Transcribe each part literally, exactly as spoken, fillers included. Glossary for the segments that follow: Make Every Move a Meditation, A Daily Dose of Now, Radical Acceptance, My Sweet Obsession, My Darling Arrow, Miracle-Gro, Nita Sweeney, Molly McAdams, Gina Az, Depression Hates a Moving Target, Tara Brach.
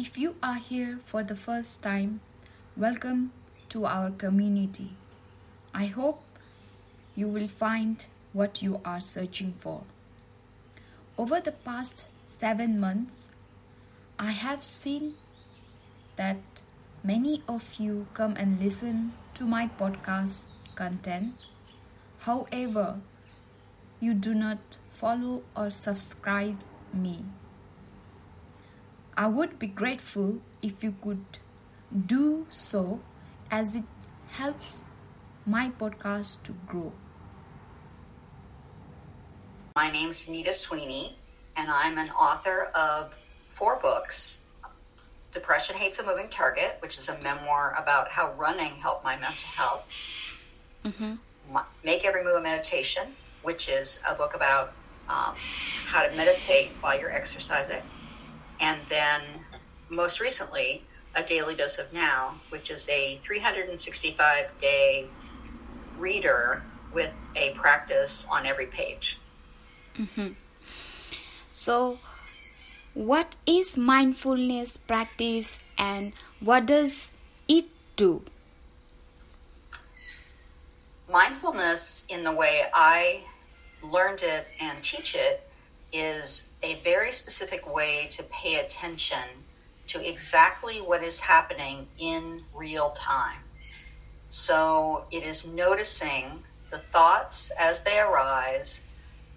If you are here for the first time, welcome to our community. I hope you will find what you are searching for. Over the past seven months, I have seen that many of you come and listen to my podcast content. However, you do not follow or subscribe me. I would be grateful if you could do so, as it helps my podcast to grow. My name's Nita Sweeney, and I'm an author of four books. Depression Hates a Moving Target, which is a memoir about how running helped my mental health. Mm-hmm. Make Every Move a Meditation, which is a book about um, how to meditate while you're exercising. And then most recently, A Daily Dose of Now, which is a three hundred sixty-five day reader with a practice on every page. Mm-hmm. So what is mindfulness practice and what does it do? Mindfulness, in the way I learned it and teach it, is a very specific way to pay attention to exactly what is happening in real time. So it is noticing the thoughts as they arise,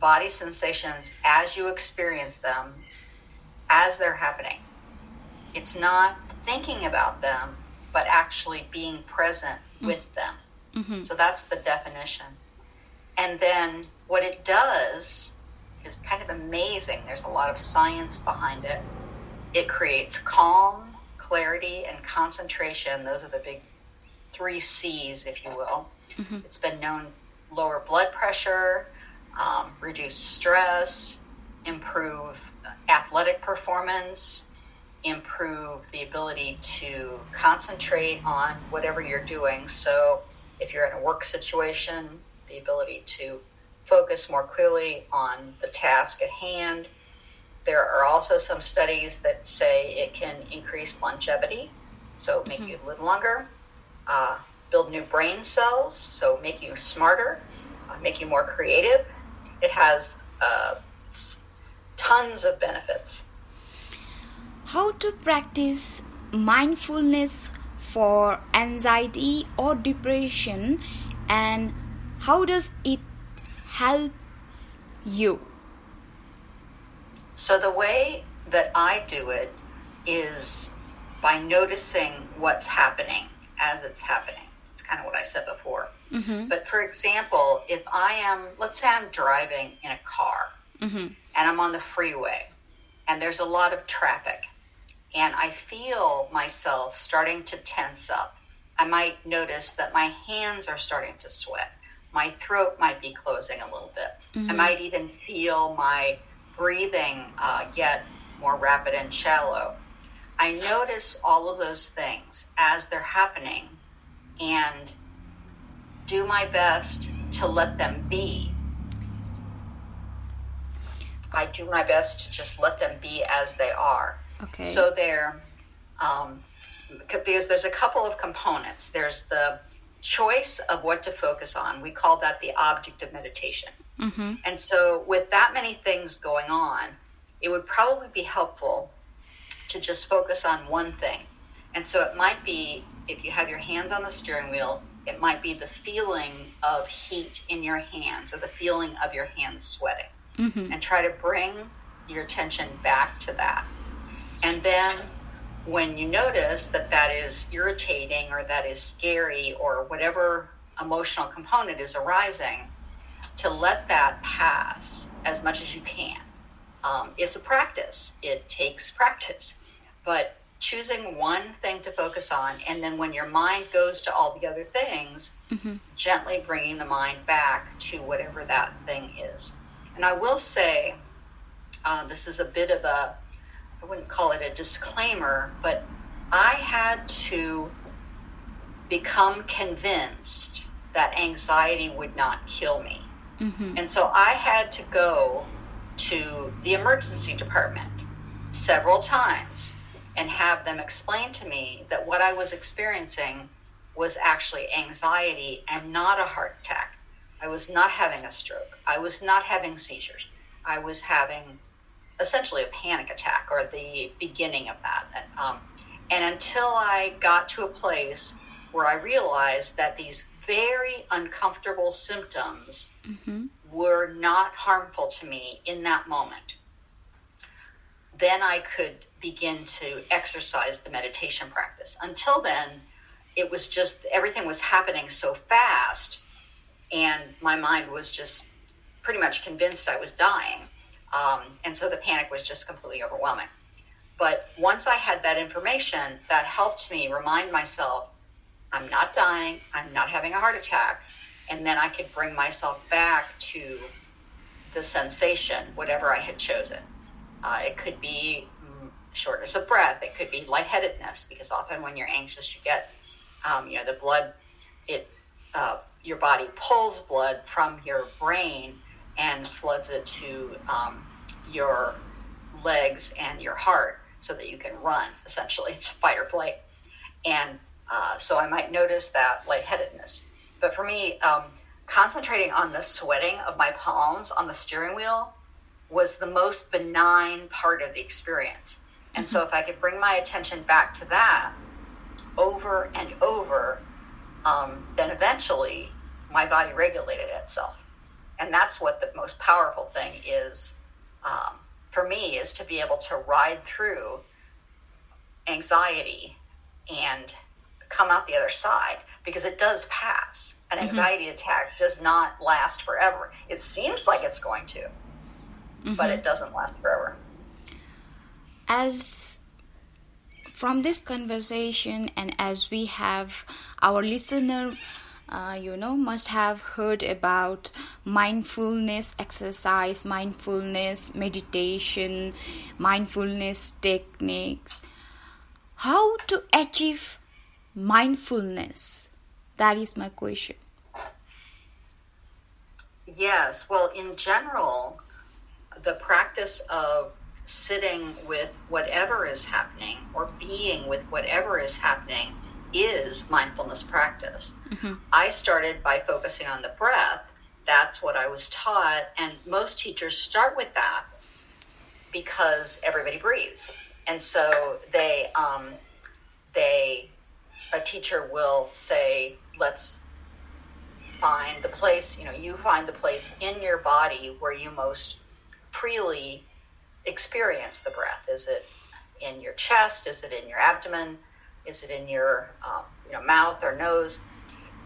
body sensations as you experience them, as they're happening. It's not thinking about them, but actually being present mm-hmm. with them. Mm-hmm. So that's the definition. And then what it does is kind of amazing. There's a lot of science behind it. It creates calm, clarity, and concentration. Those are the big three C's, if you will. Mm-hmm. It's been known to lower blood pressure, um, reduce stress, improve athletic performance, improve the ability to concentrate on whatever you're doing. So if you're in a work situation, the ability to focus more clearly on the task at hand. There are also some studies that say it can increase longevity, so make mm-hmm. you live longer, uh, build new brain cells, so make you smarter, uh, make you more creative. It has uh, tons of benefits. How to practice mindfulness for anxiety or depression, and how does it help you? So the way that I do it is by noticing what's happening as it's happening. It's kind of what I said before. Mm-hmm. But for example, if I am, let's say I'm driving in a car mm-hmm. and I'm on the freeway and there's a lot of traffic and I feel myself starting to tense up, I might notice that my hands are starting to sweat. My throat might be closing a little bit. Mm-hmm. I might even feel my breathing uh, get more rapid and shallow. I notice all of those things as they're happening and do my best to let them be. I do my best to just let them be as they are. Okay. So there, um, because there's a couple of components. There's the choice of what to focus on. We call that the object of meditation. Mm-hmm. And so with that many things going on, it would probably be helpful to just focus on one thing. And so it might be, if you have your hands on the steering wheel, it might be the feeling of heat in your hands or the feeling of your hands sweating. Mm-hmm. And try to bring your attention back to that. And then when you notice that that is irritating or that is scary or whatever emotional component is arising, to let that pass as much as you can. Um, it's a practice. It takes practice. But choosing one thing to focus on, and then when your mind goes to all the other things, mm-hmm. gently bringing the mind back to whatever that thing is. And I will say, uh, this is a bit of a, I wouldn't call it a disclaimer, but I had to become convinced that anxiety would not kill me. Mm-hmm. And so I had to go to the emergency department several times and have them explain to me that what I was experiencing was actually anxiety and not a heart attack. I was not having a stroke. I was not having seizures. I was having essentially a panic attack, or the beginning of that. And, um, and until I got to a place where I realized that these very uncomfortable symptoms mm-hmm. were not harmful to me in that moment, then I could begin to exercise the meditation practice. Until then, it was just, everything was happening so fast, and my mind was just pretty much convinced I was dying. Um, and so the panic was just completely overwhelming. But once I had that information, that helped me remind myself, I'm not dying, I'm not having a heart attack. And then I could bring myself back to the sensation, whatever I had chosen. Uh, it could be shortness of breath. It could be lightheadedness, because often when you're anxious, you get, um, you know, the blood, it, uh, your body pulls blood from your brain and floods it to um, your legs and your heart so that you can run. Essentially, it's fight or flight. And uh, so I might notice that lightheadedness. But for me, um, concentrating on the sweating of my palms on the steering wheel was the most benign part of the experience. And so if I could bring my attention back to that over and over, um, then eventually my body regulated itself. And that's what the most powerful thing is, um, for me, is to be able to ride through anxiety and come out the other side, because it does pass. An anxiety mm-hmm. attack does not last forever. It seems like it's going to, mm-hmm. but it doesn't last forever. As from this conversation, and as we have, our listener, uh, you know, must have heard about mindfulness exercise, mindfulness meditation, mindfulness techniques. How to achieve mindfulness? That is my question. Yes, well, in general, the practice of sitting with whatever is happening or being with whatever is happening is mindfulness practice. Mm-hmm. I started by focusing on the breath. That's what I was taught. And most teachers start with that because everybody breathes. And so they, um, they, a teacher will say, let's find the place, you know, you find the place in your body where you most freely experience the breath. Is it in your chest? Is it in your abdomen? Is it in your um, you know, mouth or nose?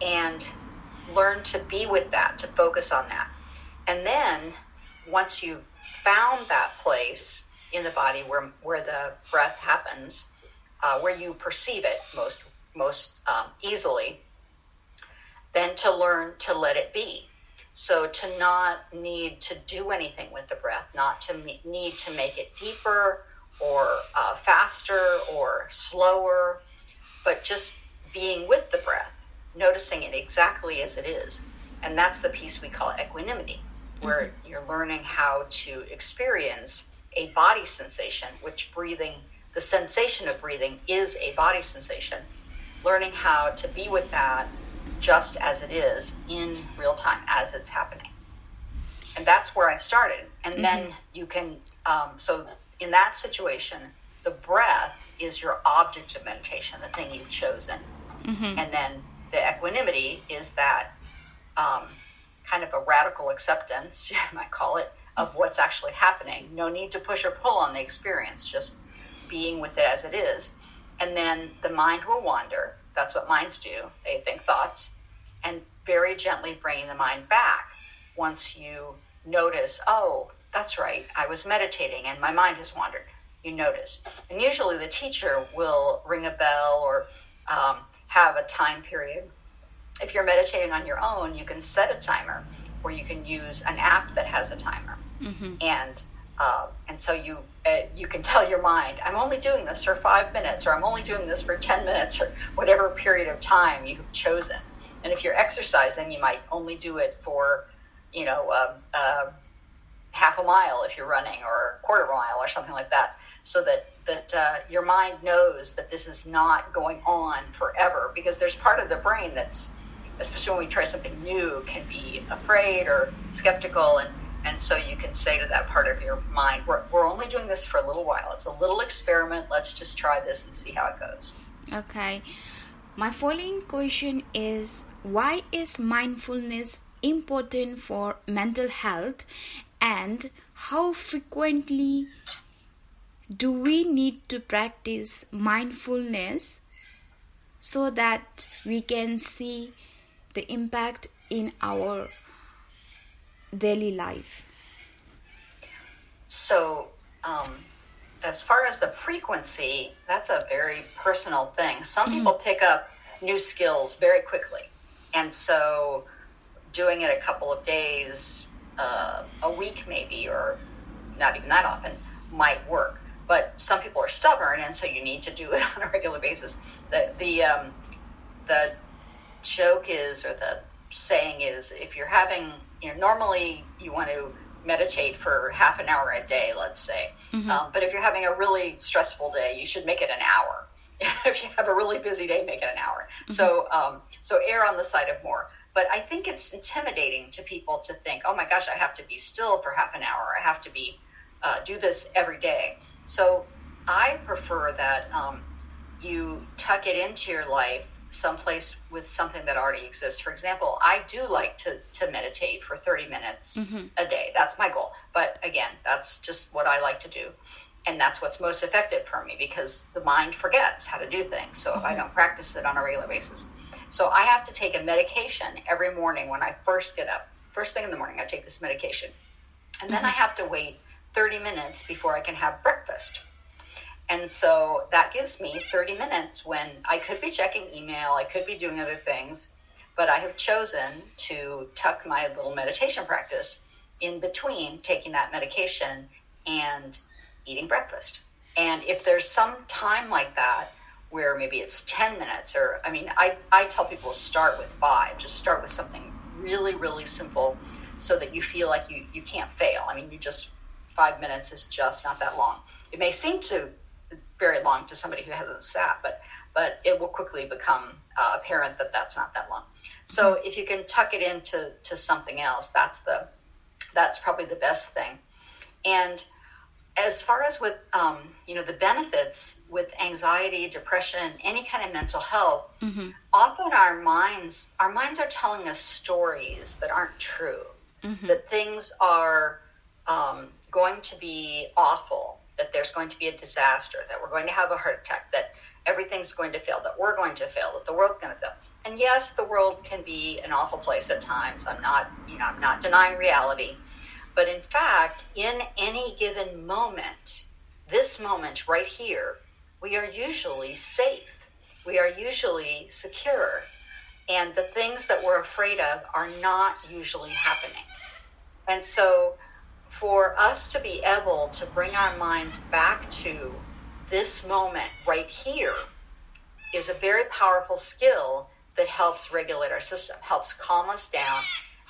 And learn to be with that, to focus on that. And then once you've found that place in the body where where the breath happens, uh, where you perceive it most most um, easily, then to learn to let it be. So to not need to do anything with the breath, not to me- need to make it deeper or uh, faster or slower, but just being with the breath, noticing it exactly as it is. And that's the piece we call equanimity, where mm-hmm. you're learning how to experience a body sensation, which breathing, the sensation of breathing is a body sensation, learning how to be with that just as it is in real time as it's happening. And that's where I started. And mm-hmm. then you can, um, so in that situation, the breath is your object of meditation, the thing you've chosen. Mm-hmm. And then the equanimity is that um, kind of a radical acceptance, I might call it, of what's actually happening. No need to push or pull on the experience, just being with it as it is. And then the mind will wander. That's what minds do. They think thoughts, and very gently bringing the mind back. Once you notice, oh, that's right, I was meditating and my mind has wandered, you notice. And usually the teacher will ring a bell or um, have a time period. If you're meditating on your own, you can set a timer, or you can use an app that has a timer. Mm-hmm. And uh, and so you uh, you can tell your mind, I'm only doing this for five minutes, or I'm only doing this for ten minutes, or whatever period of time you've chosen. And if you're exercising, you might only do it for, you know, uh, uh, half a mile if you're running, or a quarter of a mile or something like that, so that that uh, your mind knows that this is not going on forever, because there's part of the brain that's, especially when we try something new, can be afraid or skeptical, and and so you can say to that part of your mind, we're, we're only doing this for a little while. It's a little experiment. Let's just try this and see how it goes. Okay. My following question is, why is mindfulness important for mental health, and how frequently do we need to practice mindfulness so that we can see the impact in our daily life? So um, as far as the frequency, that's a very personal thing. Some mm-hmm. people pick up new skills very quickly, and so doing it a couple of days uh, a week maybe, or not even that often, might work. But some people are stubborn, and so you need to do it on a regular basis. The the um, the joke is, or the saying is, if you're having, you know, normally you want to meditate for half an hour a day, let's say. Mm-hmm. Um, but if you're having a really stressful day, you should make it an hour. If you have a really busy day, make it an hour. Mm-hmm. So um, so err on the side of more. But I think it's intimidating to people to think, oh my gosh, I have to be still for half an hour. I have to be uh, do this every day. So I prefer that um, you tuck it into your life someplace with something that already exists. For example, I do like to, to meditate for thirty minutes mm-hmm. a day. That's my goal. But again, that's just what I like to do. And that's what's most effective for me, because the mind forgets how to do things. So mm-hmm. if I don't practice it on a regular basis. So I have to take a medication every morning when I first get up. First thing in the morning, I take this medication. And then mm-hmm. I have to wait thirty minutes before I can have breakfast. And so that gives me thirty minutes when I could be checking email, I could be doing other things, but I have chosen to tuck my little meditation practice in between taking that medication and eating breakfast. And if there's some time like that where maybe it's ten minutes, or I mean, I, I tell people start with five, just start with something really, really simple so that you feel like you, you can't fail. I mean, you just, five minutes is just not that long. It may seem to very long to somebody who hasn't sat, but but it will quickly become uh, apparent that that's not that long. So mm-hmm. if you can tuck it into to something else, that's the that's probably the best thing. And as far as with um, you know, the benefits with anxiety, depression, any kind of mental health, mm-hmm. often our minds our minds are telling us stories that aren't true, mm-hmm. that things are um, going to be awful, that there's going to be a disaster, that we're going to have a heart attack, that everything's going to fail, that we're going to fail, that the world's going to fail. And yes, the world can be an awful place at times. I'm not, you know, I'm not denying reality. But in fact, in any given moment, this moment right here, we are usually safe. We are usually secure. And the things that we're afraid of are not usually happening. And so for us to be able to bring our minds back to this moment right here is a very powerful skill that helps regulate our system, helps calm us down.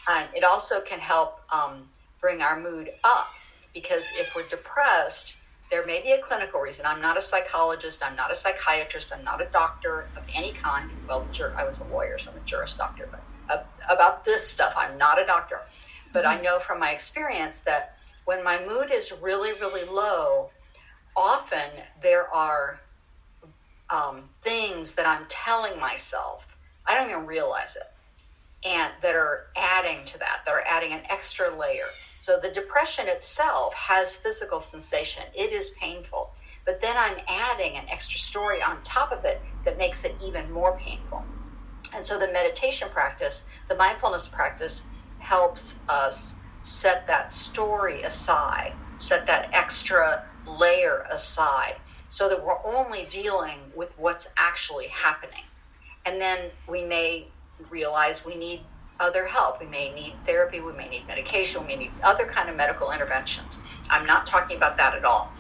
And it also can help um, bring our mood up, because if we're depressed, there may be a clinical reason. I'm not a psychologist. I'm not a psychiatrist. I'm not a doctor of any kind. Well, jur- I was a lawyer, so I'm a juris doctor. But uh, about this stuff, I'm not a doctor. But I know from my experience that when my mood is really, really low, often there are um, things that I'm telling myself, I don't even realize it, and that are adding to that, that are adding an extra layer. So the depression itself has physical sensation. It is painful. But then I'm adding an extra story on top of it that makes it even more painful. And so the meditation practice, the mindfulness practice, helps us set that story aside, set that extra layer aside, so that we're only dealing with what's actually happening. And then we may realize we need other help. We may need therapy, we may need medication, we may need other kind of medical interventions. I'm not talking about that at all.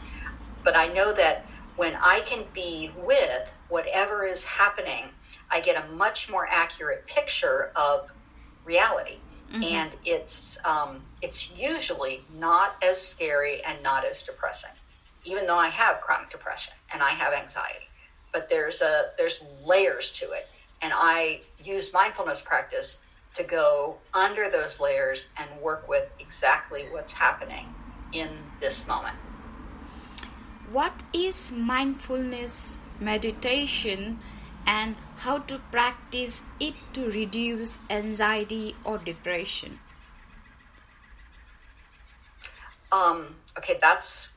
But I know that when I can be with whatever is happening, I get a much more accurate picture of reality. Mm-hmm. And it's um, it's usually not as scary and not as depressing, even though I have chronic depression and I have anxiety. But there's a there's layers to it, and I use mindfulness practice to go under those layers and work with exactly what's happening in this moment. What is mindfulness meditation, and how to practice it to reduce anxiety or depression? Um, okay, that's,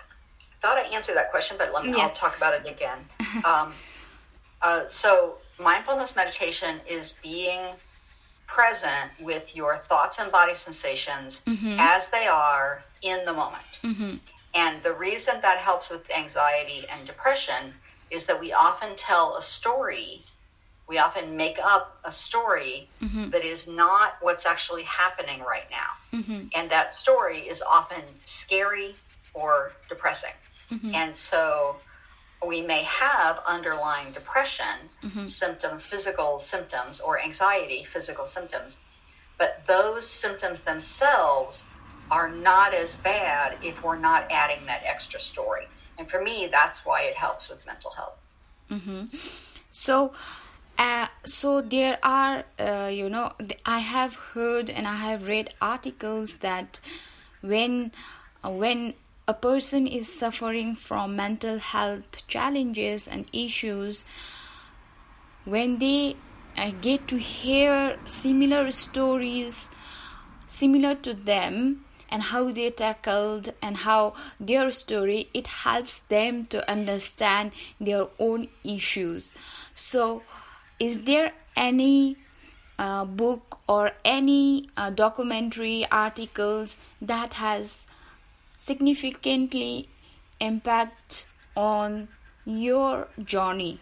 I thought I answered that question, but let me, yeah. I'll talk about it again. um, uh, so mindfulness meditation is being present with your thoughts and body sensations mm-hmm. as they are in the moment. Mm-hmm. And the reason that helps with anxiety and depression is that we often tell a story, we often make up a story mm-hmm. that is not what's actually happening right now. Mm-hmm. And that story is often scary or depressing. Mm-hmm. And so we may have underlying depression mm-hmm. symptoms, physical symptoms, or anxiety, physical symptoms. But those symptoms themselves are not as bad if we're not adding that extra story. And for me, that's why it helps with mental health. Mm-hmm. So, uh, so there are, uh, you know, I have heard and I have read articles that when, when a person is suffering from mental health challenges and issues, when they uh, get to hear similar stories similar to them, and how they tackled and how their story, it helps them to understand their own issues. So is there any uh, book or any uh, documentary articles that has significantly impact on your journey?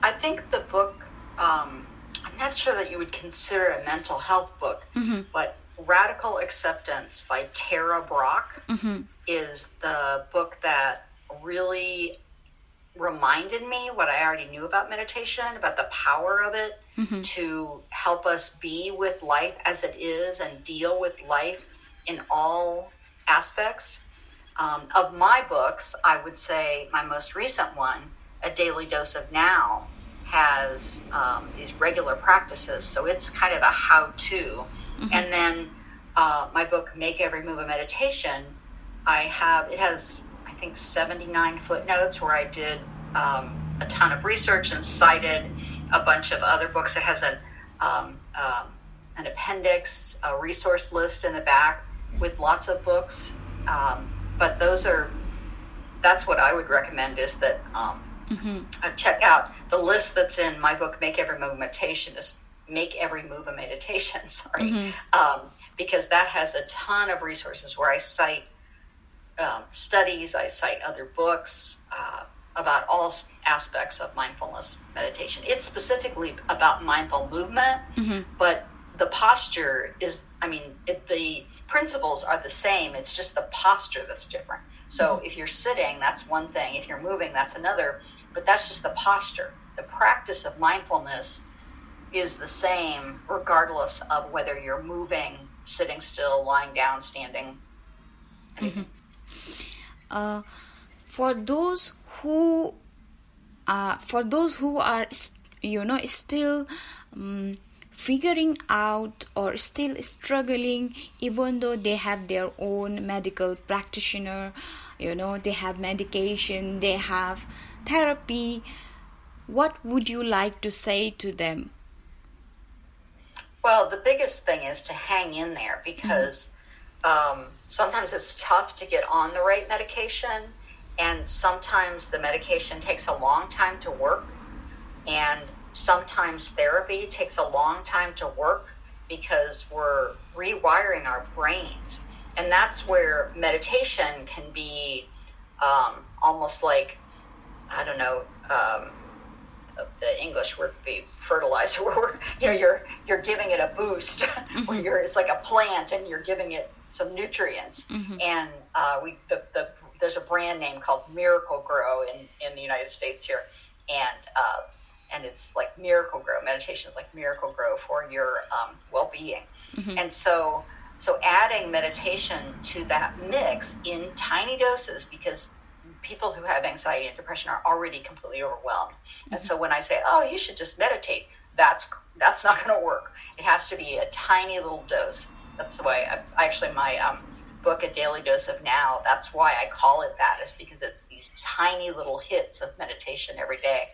I think the book, um, I'm not sure that you would consider a mental health book, mm-hmm. but Radical Acceptance by Tara Brach mm-hmm. is the book that really reminded me what I already knew about meditation, about the power of it mm-hmm. to help us be with life as it is and deal with life in all aspects. Um, of my books, I would say my most recent one, A Daily Dose of Now, has um, these regular practices, so it's kind of a how-to. Mm-hmm. And then uh, my book, Make Every Move a Meditation, I have, it has, I think, seventy-nine footnotes where I did um, a ton of research and cited a bunch of other books. It has an, um, uh, an appendix, a resource list in the back with lots of books. Um, but those are, that's what I would recommend, is that um, mm-hmm. uh, check out the list that's in my book, Make Every Move a Meditation, is Make Every Move a Meditation, sorry, mm-hmm. um, because that has a ton of resources where I cite um, studies, I cite other books uh, about all aspects of mindfulness meditation. It's specifically about mindful movement, mm-hmm. but the posture is, I mean, it, the principles are the same, it's just the posture that's different. So mm-hmm. if you're sitting, that's one thing. If you're moving, that's another. But that's just the posture. The practice of mindfulness is the same regardless of whether you're moving, sitting still, lying down, standing. Mm-hmm. Uh, for those who, uh, for those who are, you know, still um, figuring out or still struggling, even though they have their own medical practitioner, you know, they have medication, they have therapy, what would you like to say to them? Well, the biggest thing is to hang in there, because mm-hmm. um, sometimes it's tough to get on the right medication, and sometimes the medication takes a long time to work, and sometimes therapy takes a long time to work because we're rewiring our brains. And that's where meditation can be um, almost like, I don't know, um, the English word would be fertilizer, where we're, you know, you're you're giving it a boost, where you're, it's like a plant and you're giving it some nutrients. Mm-hmm. And uh, we the, the there's a brand name called Miracle-Gro in, in the United States here, and uh, and it's like Miracle-Gro. Meditation is like Miracle-Gro for your um, well-being. Mm-hmm. And so so adding meditation to that mix in tiny doses, because people who have anxiety and depression are already completely overwhelmed. Mm-hmm. And so when I say, oh, you should just meditate, that's that's not going to work. It has to be a tiny little dose. That's the way I, actually my um, book, A Daily Dose of Now, that's why I call it that, is because it's these tiny little hits of meditation every day.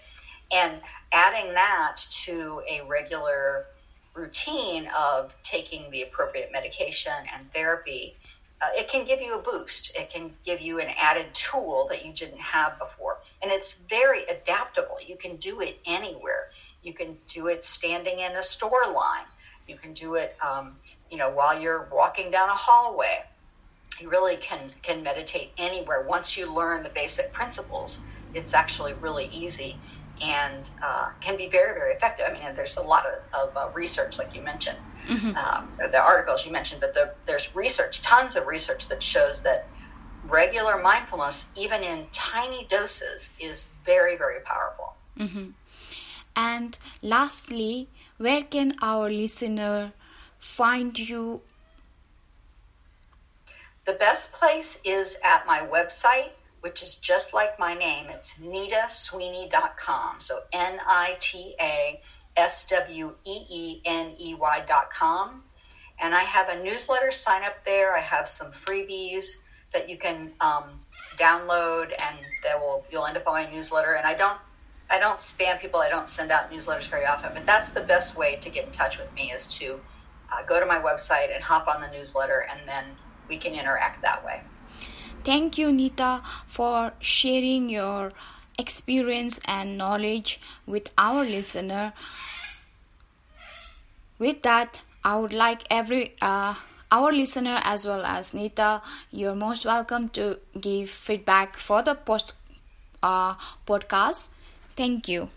And adding that to a regular routine of taking the appropriate medication and therapy, uh, it can give you a boost. It can give you an added tool that you didn't have before. And it's very adaptable. You can do it anywhere. You can do it standing in a store line. You can do it, um, you know, while you're walking down a hallway. You really can, can meditate anywhere. Once you learn the basic principles, it's actually really easy and uh, can be very, very effective. I mean, there's a lot of, of uh, research, like you mentioned, mm-hmm. um, the articles you mentioned, but the, there's research, tons of research that shows that regular mindfulness, even in tiny doses, is very, very powerful. Mm-hmm. And lastly, where can our listener find you? The best place is at my website, which is just like my name. It's nita sweeney dot com. So N I T A S W E E N E Y dot com. And I have a newsletter sign up there. I have some freebies that you can um, download, and that will you'll end up on my newsletter. And I don't I don't spam people. I don't send out newsletters very often, but that's the best way to get in touch with me, is to uh, go to my website and hop on the newsletter, and then we can interact that way. Thank you, Nita, for sharing your experience and knowledge with our listener. With that, I would like every uh, our listener, as well as Nita, you're most welcome to give feedback for the post, uh, podcast. Thank you.